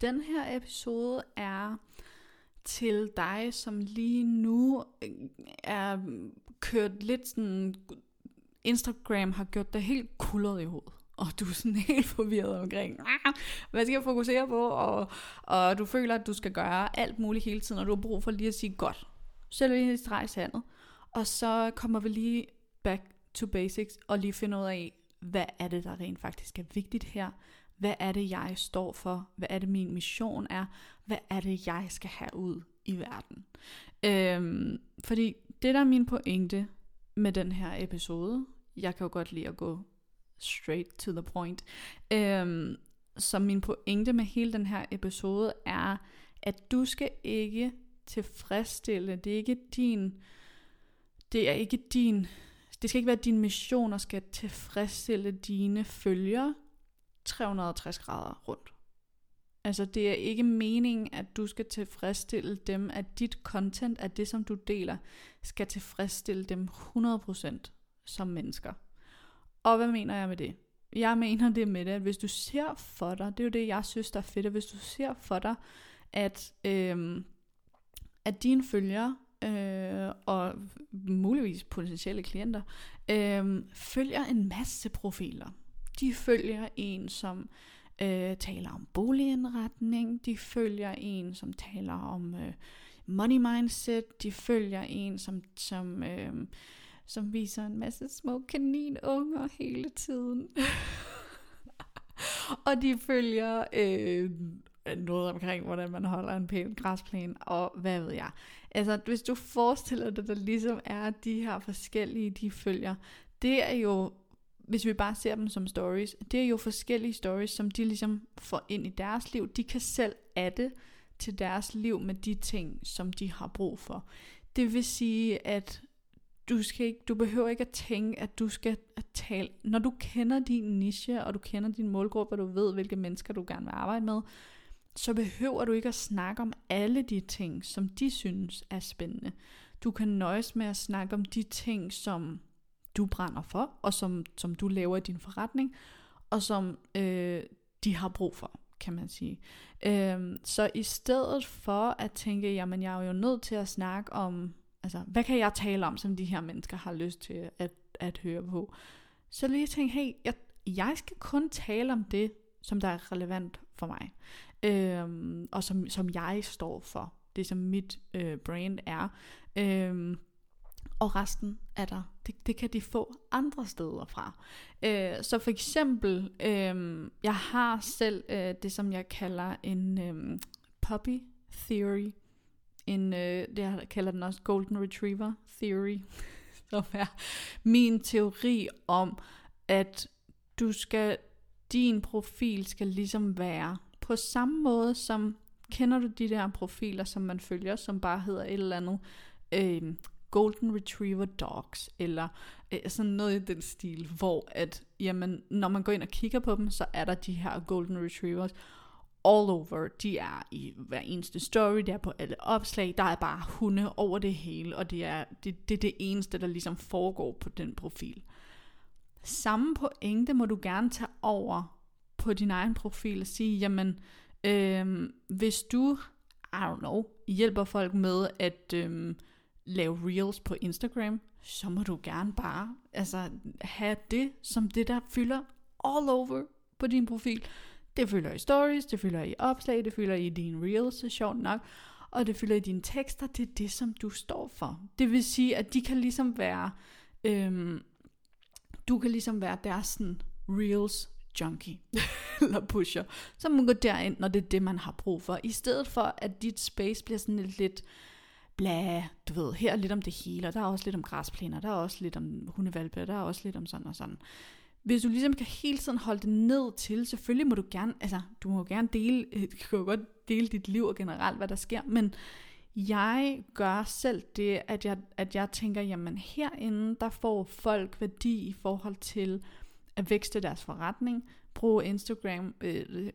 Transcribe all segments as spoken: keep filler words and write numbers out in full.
Den her episode er til dig, som lige nu er kørt lidt sådan, Instagram har gjort dig helt kuldret i hovedet, og du er sådan helt forvirret omkring, hvad skal jeg fokusere på, og, og du føler, at du skal gøre alt muligt hele tiden, og du har brug for lige at sige, godt, sæt lige en streg i sandet, og så kommer vi lige back to basics, og lige finde ud af, hvad er det, der rent faktisk er vigtigt her, hvad er det, jeg står for, hvad er det, min mission er, hvad er det, jeg skal have ud i verden. Øhm, fordi det, der er min pointe med den her episode, jeg kan jo godt lide at gå straight to the point, øhm, så min pointe med hele den her episode er, at du skal ikke tilfredsstille, det er ikke din, det er ikke din, det skal ikke være din mission, at skal tilfredsstille dine følgere, tre hundrede og tres grader rundt. Altså det er ikke meningen, at du skal tilfredsstille dem, at dit content, at det som du deler, skal tilfredsstille dem hundrede procent som mennesker. Og hvad mener jeg med det? Jeg mener det med det, at hvis du ser for dig, det er jo det jeg synes der er fedt, at hvis du ser for dig, at, øh, at dine følgere, Øh, og muligvis potentielle klienter, øh, følger en masse profiler. De følger en, som øh, taler om boligindretning, de følger en, som taler om øh, money mindset, de følger en, som, som, øh, som viser en masse små kaninunger hele tiden. Og de følger øh, noget omkring, hvordan man holder en pæn græsplæne, og hvad ved jeg. Altså, hvis du forestiller dig, der ligesom er de her forskellige, de følger, det er jo, hvis vi bare ser dem som stories, det er jo forskellige stories, som de ligesom får ind i deres liv. De kan selv adde til deres liv med de ting, som de har brug for. Det vil sige, at du, skal ikke, du behøver ikke at tænke, at du skal at tale. Når du kender din niche, og du kender din målgruppe, og du ved, hvilke mennesker du gerne vil arbejde med, så behøver du ikke at snakke om alle de ting, som de synes er spændende. Du kan nøjes med at snakke om de ting, som du brænder for, og som, som du laver i din forretning, og som øh, de har brug for, kan man sige. Øh, så i stedet for at tænke, jamen jeg er jo nødt til at snakke om, altså hvad kan jeg tale om, som de her mennesker har lyst til at, at høre på, så lige tænk, hey, jeg, jeg skal kun tale om det, som der er relevant for mig, øhm, og som, som jeg står for, det som mit øh, brand er, øhm, og resten er der, det, det kan de få andre steder fra. Øh, så for eksempel, øh, jeg har selv øh, det som jeg kalder en øh, puppy theory, en, øh, det jeg kalder den også golden retriever theory, som er min teori om, at du skal din profil skal ligesom være på samme måde som, kender du de der profiler, som man følger, som bare hedder et eller andet øh, Golden Retriever Dogs, eller øh, sådan noget i den stil, hvor at, jamen, når man går ind og kigger på dem, så er der de her Golden Retrievers all over. De er i hver eneste story, der er på alle opslag, der er bare hunde over det hele, og det er det, det, det eneste, der ligesom foregår på den profil. Samme pointe må du gerne tage over på din egen profil og sige, jamen, øh, hvis du, I don't know, hjælper folk med at øh, lave reels på Instagram, så må du gerne bare altså, have det som det, der fylder all over på din profil. Det fylder i stories, det fylder i opslag, det fylder i dine reels, det er sjovt nok, og det fylder i dine tekster, det er det, som du står for. Det vil sige, at de kan ligesom være... Øh, Du kan ligesom være deres sådan reels junkie eller pusher, så man går derind, når det er det, man har brug for. I stedet for, at dit space bliver sådan lidt, lidt bla, du ved, her er lidt om det hele, og der er også lidt om græsplæner, der er også lidt om hundevalpe, der er også lidt om sådan og sådan. Hvis du ligesom kan hele tiden holde det ned til, selvfølgelig må du gerne, altså du må gerne dele, du kan jo godt dele dit liv og generelt, hvad der sker, men jeg gør selv det, at jeg, at jeg tænker, jamen herinde, der får folk værdi i forhold til at vækste deres forretning, bruge Instagram, øh,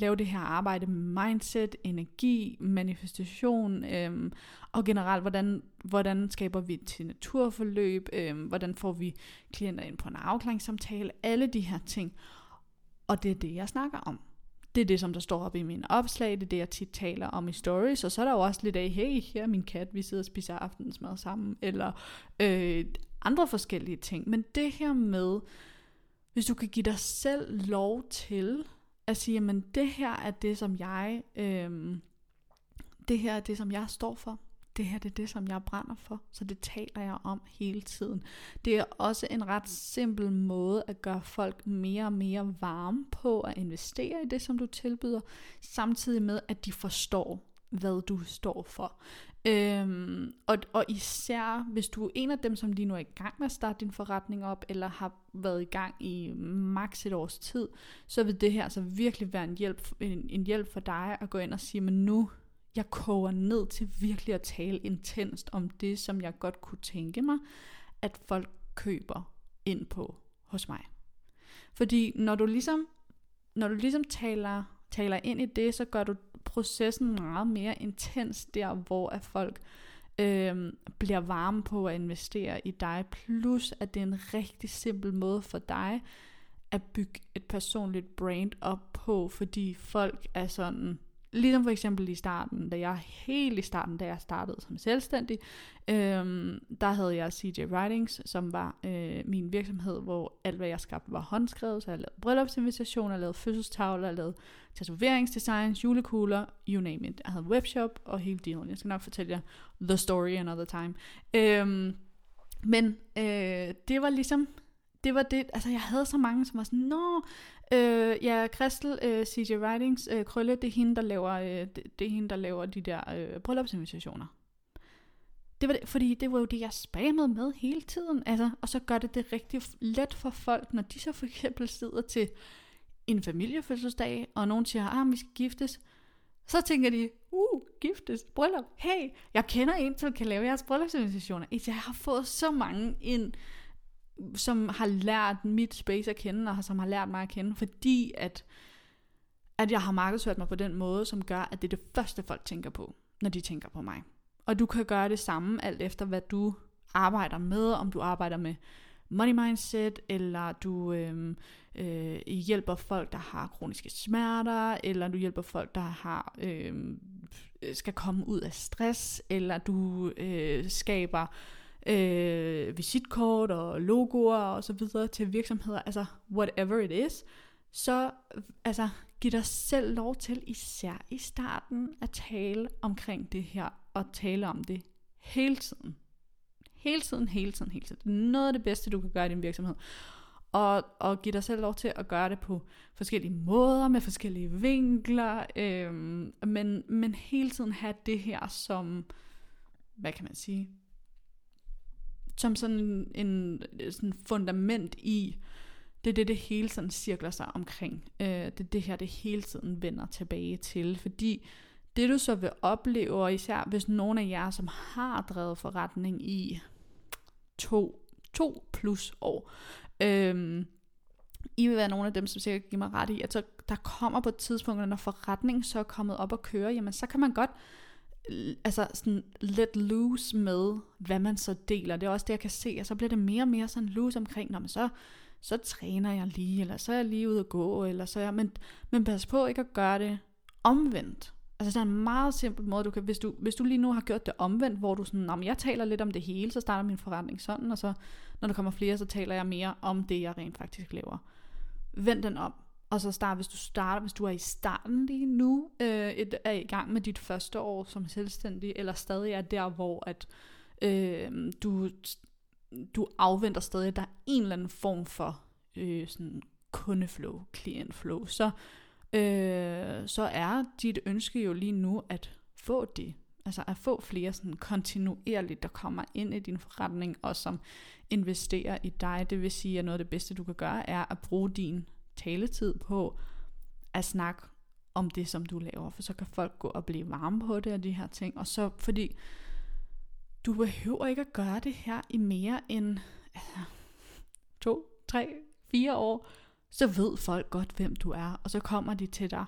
lave det her arbejde med mindset, energi, manifestation, øh, og generelt, hvordan, hvordan skaber vi et signaturforløb, øh, hvordan får vi klienter ind på en afklaringssamtale, alle de her ting. Og det er det, jeg snakker om. Det er det, som der står op i mine opslag, det er det, jeg tit taler om i stories, og så er der jo også lidt af, hey, her er min kat, vi sidder og spiser aftensmad sammen, eller øh, andre forskellige ting. Men det her med, hvis du kan give dig selv lov til at sige, jamen det her er det, som jeg, øh, det her er det, som jeg står for. Det her det er det, som jeg brænder for, så det taler jeg om hele tiden. Det er også en ret simpel måde at gøre folk mere og mere varme på at investere i det, som du tilbyder, samtidig med, at de forstår, hvad du står for. Øhm, og, og især, hvis du er en af dem, som lige nu er i gang med at starte din forretning op, eller har været i gang i maks et års tid, så vil det her altså virkelig være en hjælp, en, en hjælp for dig at gå ind og sige, men nu... jeg koger ned til virkelig at tale intenst om det, som jeg godt kunne tænke mig, at folk køber ind på hos mig. Fordi når du ligesom, når du ligesom taler, taler ind i det, så gør du processen meget mere intens der, hvor at folk øh, bliver varme på at investere i dig. Plus at det er en rigtig simpel måde for dig at bygge et personligt brand op på, fordi folk er sådan... Ligesom for eksempel i starten, da jeg helt i starten, da jeg startede som selvstændig, øhm, der havde jeg C J Writings, som var øh, min virksomhed, hvor alt hvad jeg skabte var håndskrevet, så jeg lavede bryllupsinvitationer, lavede fødselstavler, lavede tatoveringsdesigns, julekugler, you name it. Jeg havde webshop og hele dealen. Jeg skal nok fortælle jer the story another time. Øhm, men øh, det var ligesom... Det var det, altså jeg havde så mange, som var sådan, nå, øh, ja, Christel, øh, C J Writings, øh, Krølle, det er hende, der laver, øh, det, det er hende, der laver de der øh, bryllupsinvitationer. Det var det, fordi det var jo det, jeg spammede med hele tiden, altså, og så gør det det rigtig let for folk, når de så for eksempel sidder til en familiefødselsdag, og nogen siger, ah, vi skal giftes, så tænker de, uh, giftes, bryllup, hey, jeg kender en, som kan lave jeres bryllupsinvitationer. Jeg har fået så mange ind, som har lært mit space at kende, og som har lært mig at kende, fordi at, at jeg har markedsført mig på den måde, som gør, at det er det første, folk tænker på, når de tænker på mig. Og du kan gøre det samme, alt efter hvad du arbejder med, om du arbejder med money mindset, eller du øh, øh, hjælper folk, der har kroniske smerter, eller du hjælper folk, der har øh, skal komme ud af stress, eller du øh, skaber... Øh, visitkort og logoer og så videre til virksomheder, altså whatever it is, så altså, giv dig selv lov til, især i starten, at tale omkring det her, og tale om det hele tiden. Hele tiden, hele tiden, hele tiden. Det er noget af det bedste, du kan gøre i din virksomhed. Og, og giv dig selv lov til at gøre det på forskellige måder, med forskellige vinkler, øh, men, men hele tiden have det her som, hvad kan man sige, som sådan en, en sådan fundament i, det er det, det hele sådan cirkler sig omkring. Øh, det er det her, det hele tiden vender tilbage til. Fordi det, du så vil opleve, og især hvis nogen af jer, som har drevet forretning i to, to plus år, øh, I vil være nogle af dem, som sikkert giver mig ret i, at så der kommer på et tidspunkt, når forretningen så er kommet op og kører, jamen så kan man godt... altså sådan let loose med, hvad man så deler. Det er også det, jeg kan se, og så bliver det mere og mere sådan loose omkring, når man så, så træner jeg lige, eller så er jeg lige ude at gå, eller så er jeg, men, men pas på ikke at gøre det omvendt. Altså der er en meget simpel måde, du kan, hvis du, hvis du lige nu har gjort det omvendt, hvor du sådan, om jeg taler lidt om det hele, så starter min forretning sådan, og så når der kommer flere, så taler jeg mere om det, jeg rent faktisk laver. Vend den om. Og så start, hvis du starter, hvis du er i starten lige nu, øh, et, er i gang med dit første år som selvstændig, eller stadig er der, hvor at, øh, du, du afventer stadig, at der er en eller anden form for øh, sådan kundeflow, klientflow, så, øh, så er dit ønske jo lige nu at få det. Altså at få flere sådan kontinuerligt, der kommer ind i din forretning, og som investerer i dig. Det vil sige, at noget af det bedste, du kan gøre, er at bruge din taletid på at snakke om det, som du laver, for så kan folk gå og blive varme på det og de her ting. Og så fordi du behøver ikke at gøre det her i mere end altså, to, tre, fire år, så ved folk godt, hvem du er, og så kommer de til dig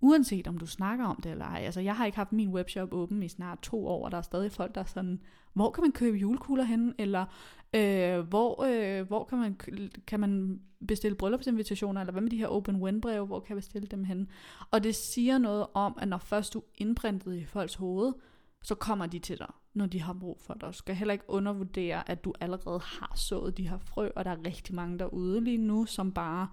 uanset om du snakker om det eller ej. Altså jeg har ikke haft min webshop åben i snart to år, og der er stadig folk, der er sådan, hvor kan man købe julekugler henne, eller øh, hvor, øh, hvor kan, man, kan man bestille bryllupsinvitationer, eller hvad med de her open win breve, hvor kan jeg bestille dem henne? Og det siger noget om, at når først du er indprintet i folks hoved, så kommer de til dig, når de har brug for dig. Du skal heller ikke undervurdere, at du allerede har sået de her frø, og der er rigtig mange derude lige nu, som bare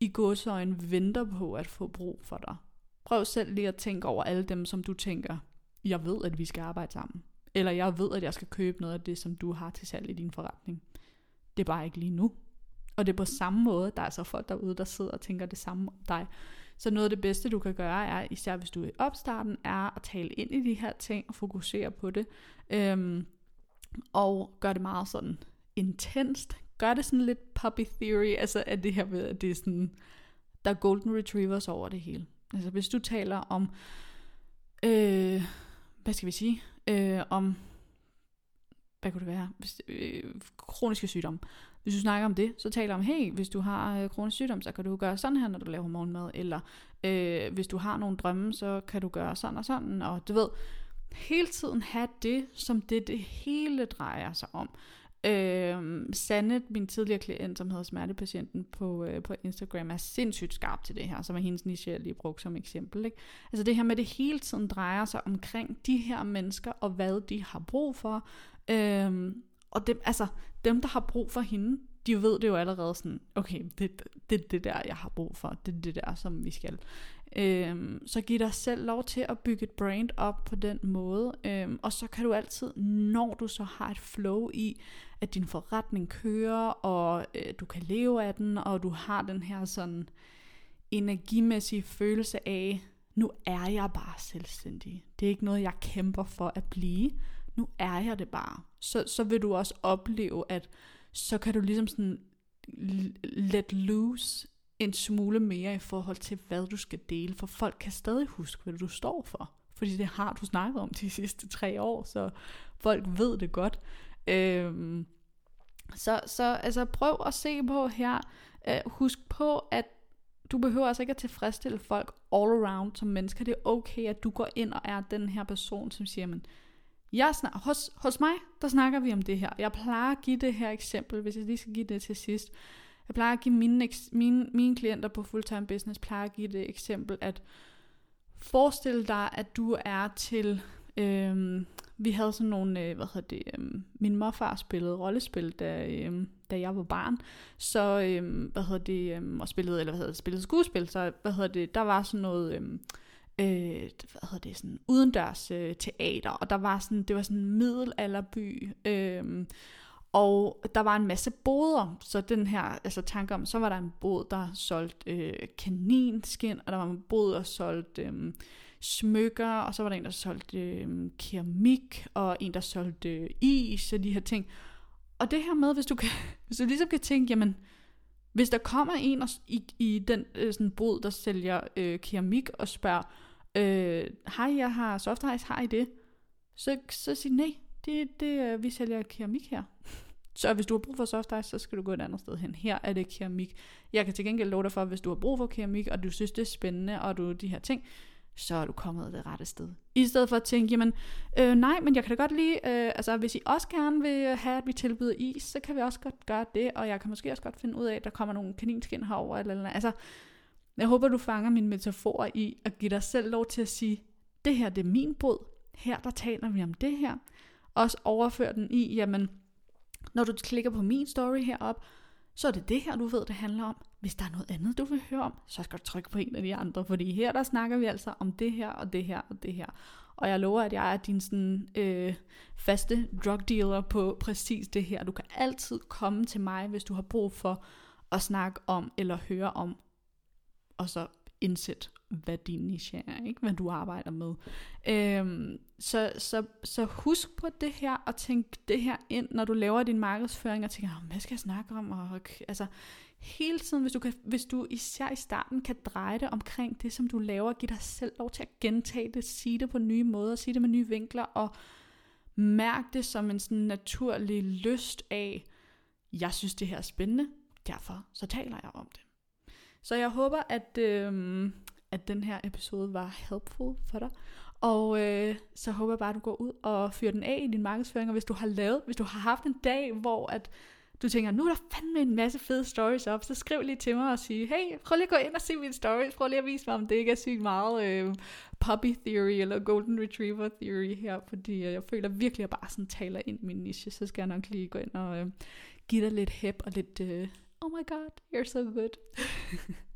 i godsøjne venter på at få brug for dig. Prøv selv lige at tænke over alle dem, som du tænker, jeg ved, at vi skal arbejde sammen. Eller jeg ved, at jeg skal købe noget af det, som du har til salg i din forretning. Det er bare ikke lige nu. Og det er på samme måde, der er så folk derude, der sidder og tænker det samme om dig. Så noget af det bedste, du kan gøre, er, især hvis du er i opstarten, er at tale ind i de her ting og fokusere på det. Øhm, og gør det meget sådan intenst. Gør det sådan lidt puppy theory, altså at det her ved, at det er sådan, der er golden retrievers over det hele. Altså hvis du taler om, øh, hvad skal vi sige, øh, om, hvad kunne det være, hvis, øh, kroniske sygdomme. Hvis du snakker om det, så taler om, hey, hvis du har øh, kronisk sygdom, så kan du gøre sådan her, når du laver morgenmad, eller øh, hvis du har nogle drømme, så kan du gøre sådan og sådan, og du ved, hele tiden have det, som det, det hele drejer sig om. Øh, Sanne, min tidligere klient, som hedder smertepatienten på, øh, på Instagram, er sindssygt skarp til det her, som er hendes niche, jeg lige brugt som eksempel, ikke? Altså det her med, det hele tiden drejer sig omkring de her mennesker, og hvad de har brug for, øh, og dem, altså, dem, der har brug for hende, de ved det jo allerede sådan, okay, det er det der, jeg har brug for, det er det der, som vi skal. Øhm, så giv dig selv lov til at bygge et brand op på den måde, øhm, og så kan du altid, når du så har et flow i, at din forretning kører, og øh, du kan leve af den, og du har den her sådan energimæssige følelse af, nu er jeg bare selvstændig. Det er ikke noget, jeg kæmper for at blive. Nu er jeg det bare. Så, så vil du også opleve, at så kan du ligesom sådan let loose en smule mere i forhold til, hvad du skal dele. For folk kan stadig huske, hvad du står for. Fordi det har du snakket om de sidste tre år, så folk ved det godt. Øhm, så, så altså prøv at se på her. Øh, husk på, at du behøver altså ikke at tilfredsstille folk all around som mennesker. Det er okay, at du går ind og er den her person, som siger, men Jeg snak- hos, hos mig, der snakker vi om det her. Jeg plejer at give det her eksempel, hvis jeg lige skal give det til sidst. Jeg plejer at give mine, eks- mine, mine klienter på Full-Time Business, plejer at give det eksempel, at forestil dig, at du er til, øhm, vi havde sådan nogle, øh, hvad hedder det, øhm, min morfar spillede rollespil, da, øhm, da jeg var barn, så, øhm, hvad hedder det, øhm, og spillede, eller hvad hedder det, spillede skuespil, så, hvad hedder det, der var sådan noget, øhm, Øh, hvad hedder det, sådan udendørs øh, teater, og der var sådan, det var sådan en middelalderby, øh, og der var en masse boder, så den her, altså tanke om, så var der en bod, der solgte øh, kaninskin, og der var en bod, der solgte øh, smykker, og så var der en, der solgte øh, keramik, og en, der solgte øh, is, og de her ting, og det her med, hvis du, kan, hvis du ligesom kan tænke, jamen, hvis der kommer en og, i, i den øh, sådan bod, der sælger øh, keramik, og spørger, hej, jeg har soft ice, har I det? Så, så sig nej, det, det, vi sælger keramik her. Så hvis du har brug for soft ice, så skal du gå et andet sted hen. Her er det keramik. Jeg kan til gengæld love dig for, hvis du har brug for keramik, og du synes, det er spændende, og du de her ting, så er du kommet det rette sted. I stedet for at tænke, jamen, øh, nej, men jeg kan da godt lide, øh, altså hvis I også gerne vil have, at vi tilbyder is, så kan vi også godt gøre det, og jeg kan måske også godt finde ud af, at der kommer nogle kaninskin herover eller eller altså. Jeg håber, du fanger min metafor i at give dig selv lov til at sige, det her, det er min bod. Her, der taler vi om det her. Også overfør den i, jamen, når du klikker på min story herop, så er det det her, du ved, det handler om. Hvis der er noget andet, du vil høre om, så skal du trykke på en af de andre. Fordi her, der snakker vi altså om det her, og det her, og det her. Og jeg lover, at jeg er din sådan, øh, faste drug dealer på præcis det her. Du kan altid komme til mig, hvis du har brug for at snakke om, eller høre om, og så indsæt, hvad din niche er, ikke? Hvad du arbejder med. Øhm, så, så, så husk på det her, og tænk det her ind, når du laver din markedsføring, og tænker, hvad skal jeg snakke om? Og, altså, hele tiden, hvis du, kan, hvis du især i starten kan dreje det omkring det, som du laver, give dig selv lov til at gentage det, sige det på nye måder, sige det med nye vinkler, og mærk det som en sådan naturlig lyst af, jeg synes det her er spændende, derfor så taler jeg om det. Så jeg håber, at, øh, at den her episode var helpful for dig. Og øh, så håber jeg bare, at du går ud og fyrer den af i din markedsføring. Og hvis du har lavet, hvis du har haft en dag, hvor at du tænker, nu er der fandme en masse fede stories op, så skriv lige til mig og sige, hey, prøv lige at gå ind og se mine stories, prøv lige at vise mig, om det ikke er sygt meget øh, puppy theory eller golden retriever theory her, fordi jeg føler virkelig, at jeg bare sådan taler ind i min niche, så skal jeg nok lige gå ind og øh, give dig lidt hep og lidt, øh, oh my god, you're so good.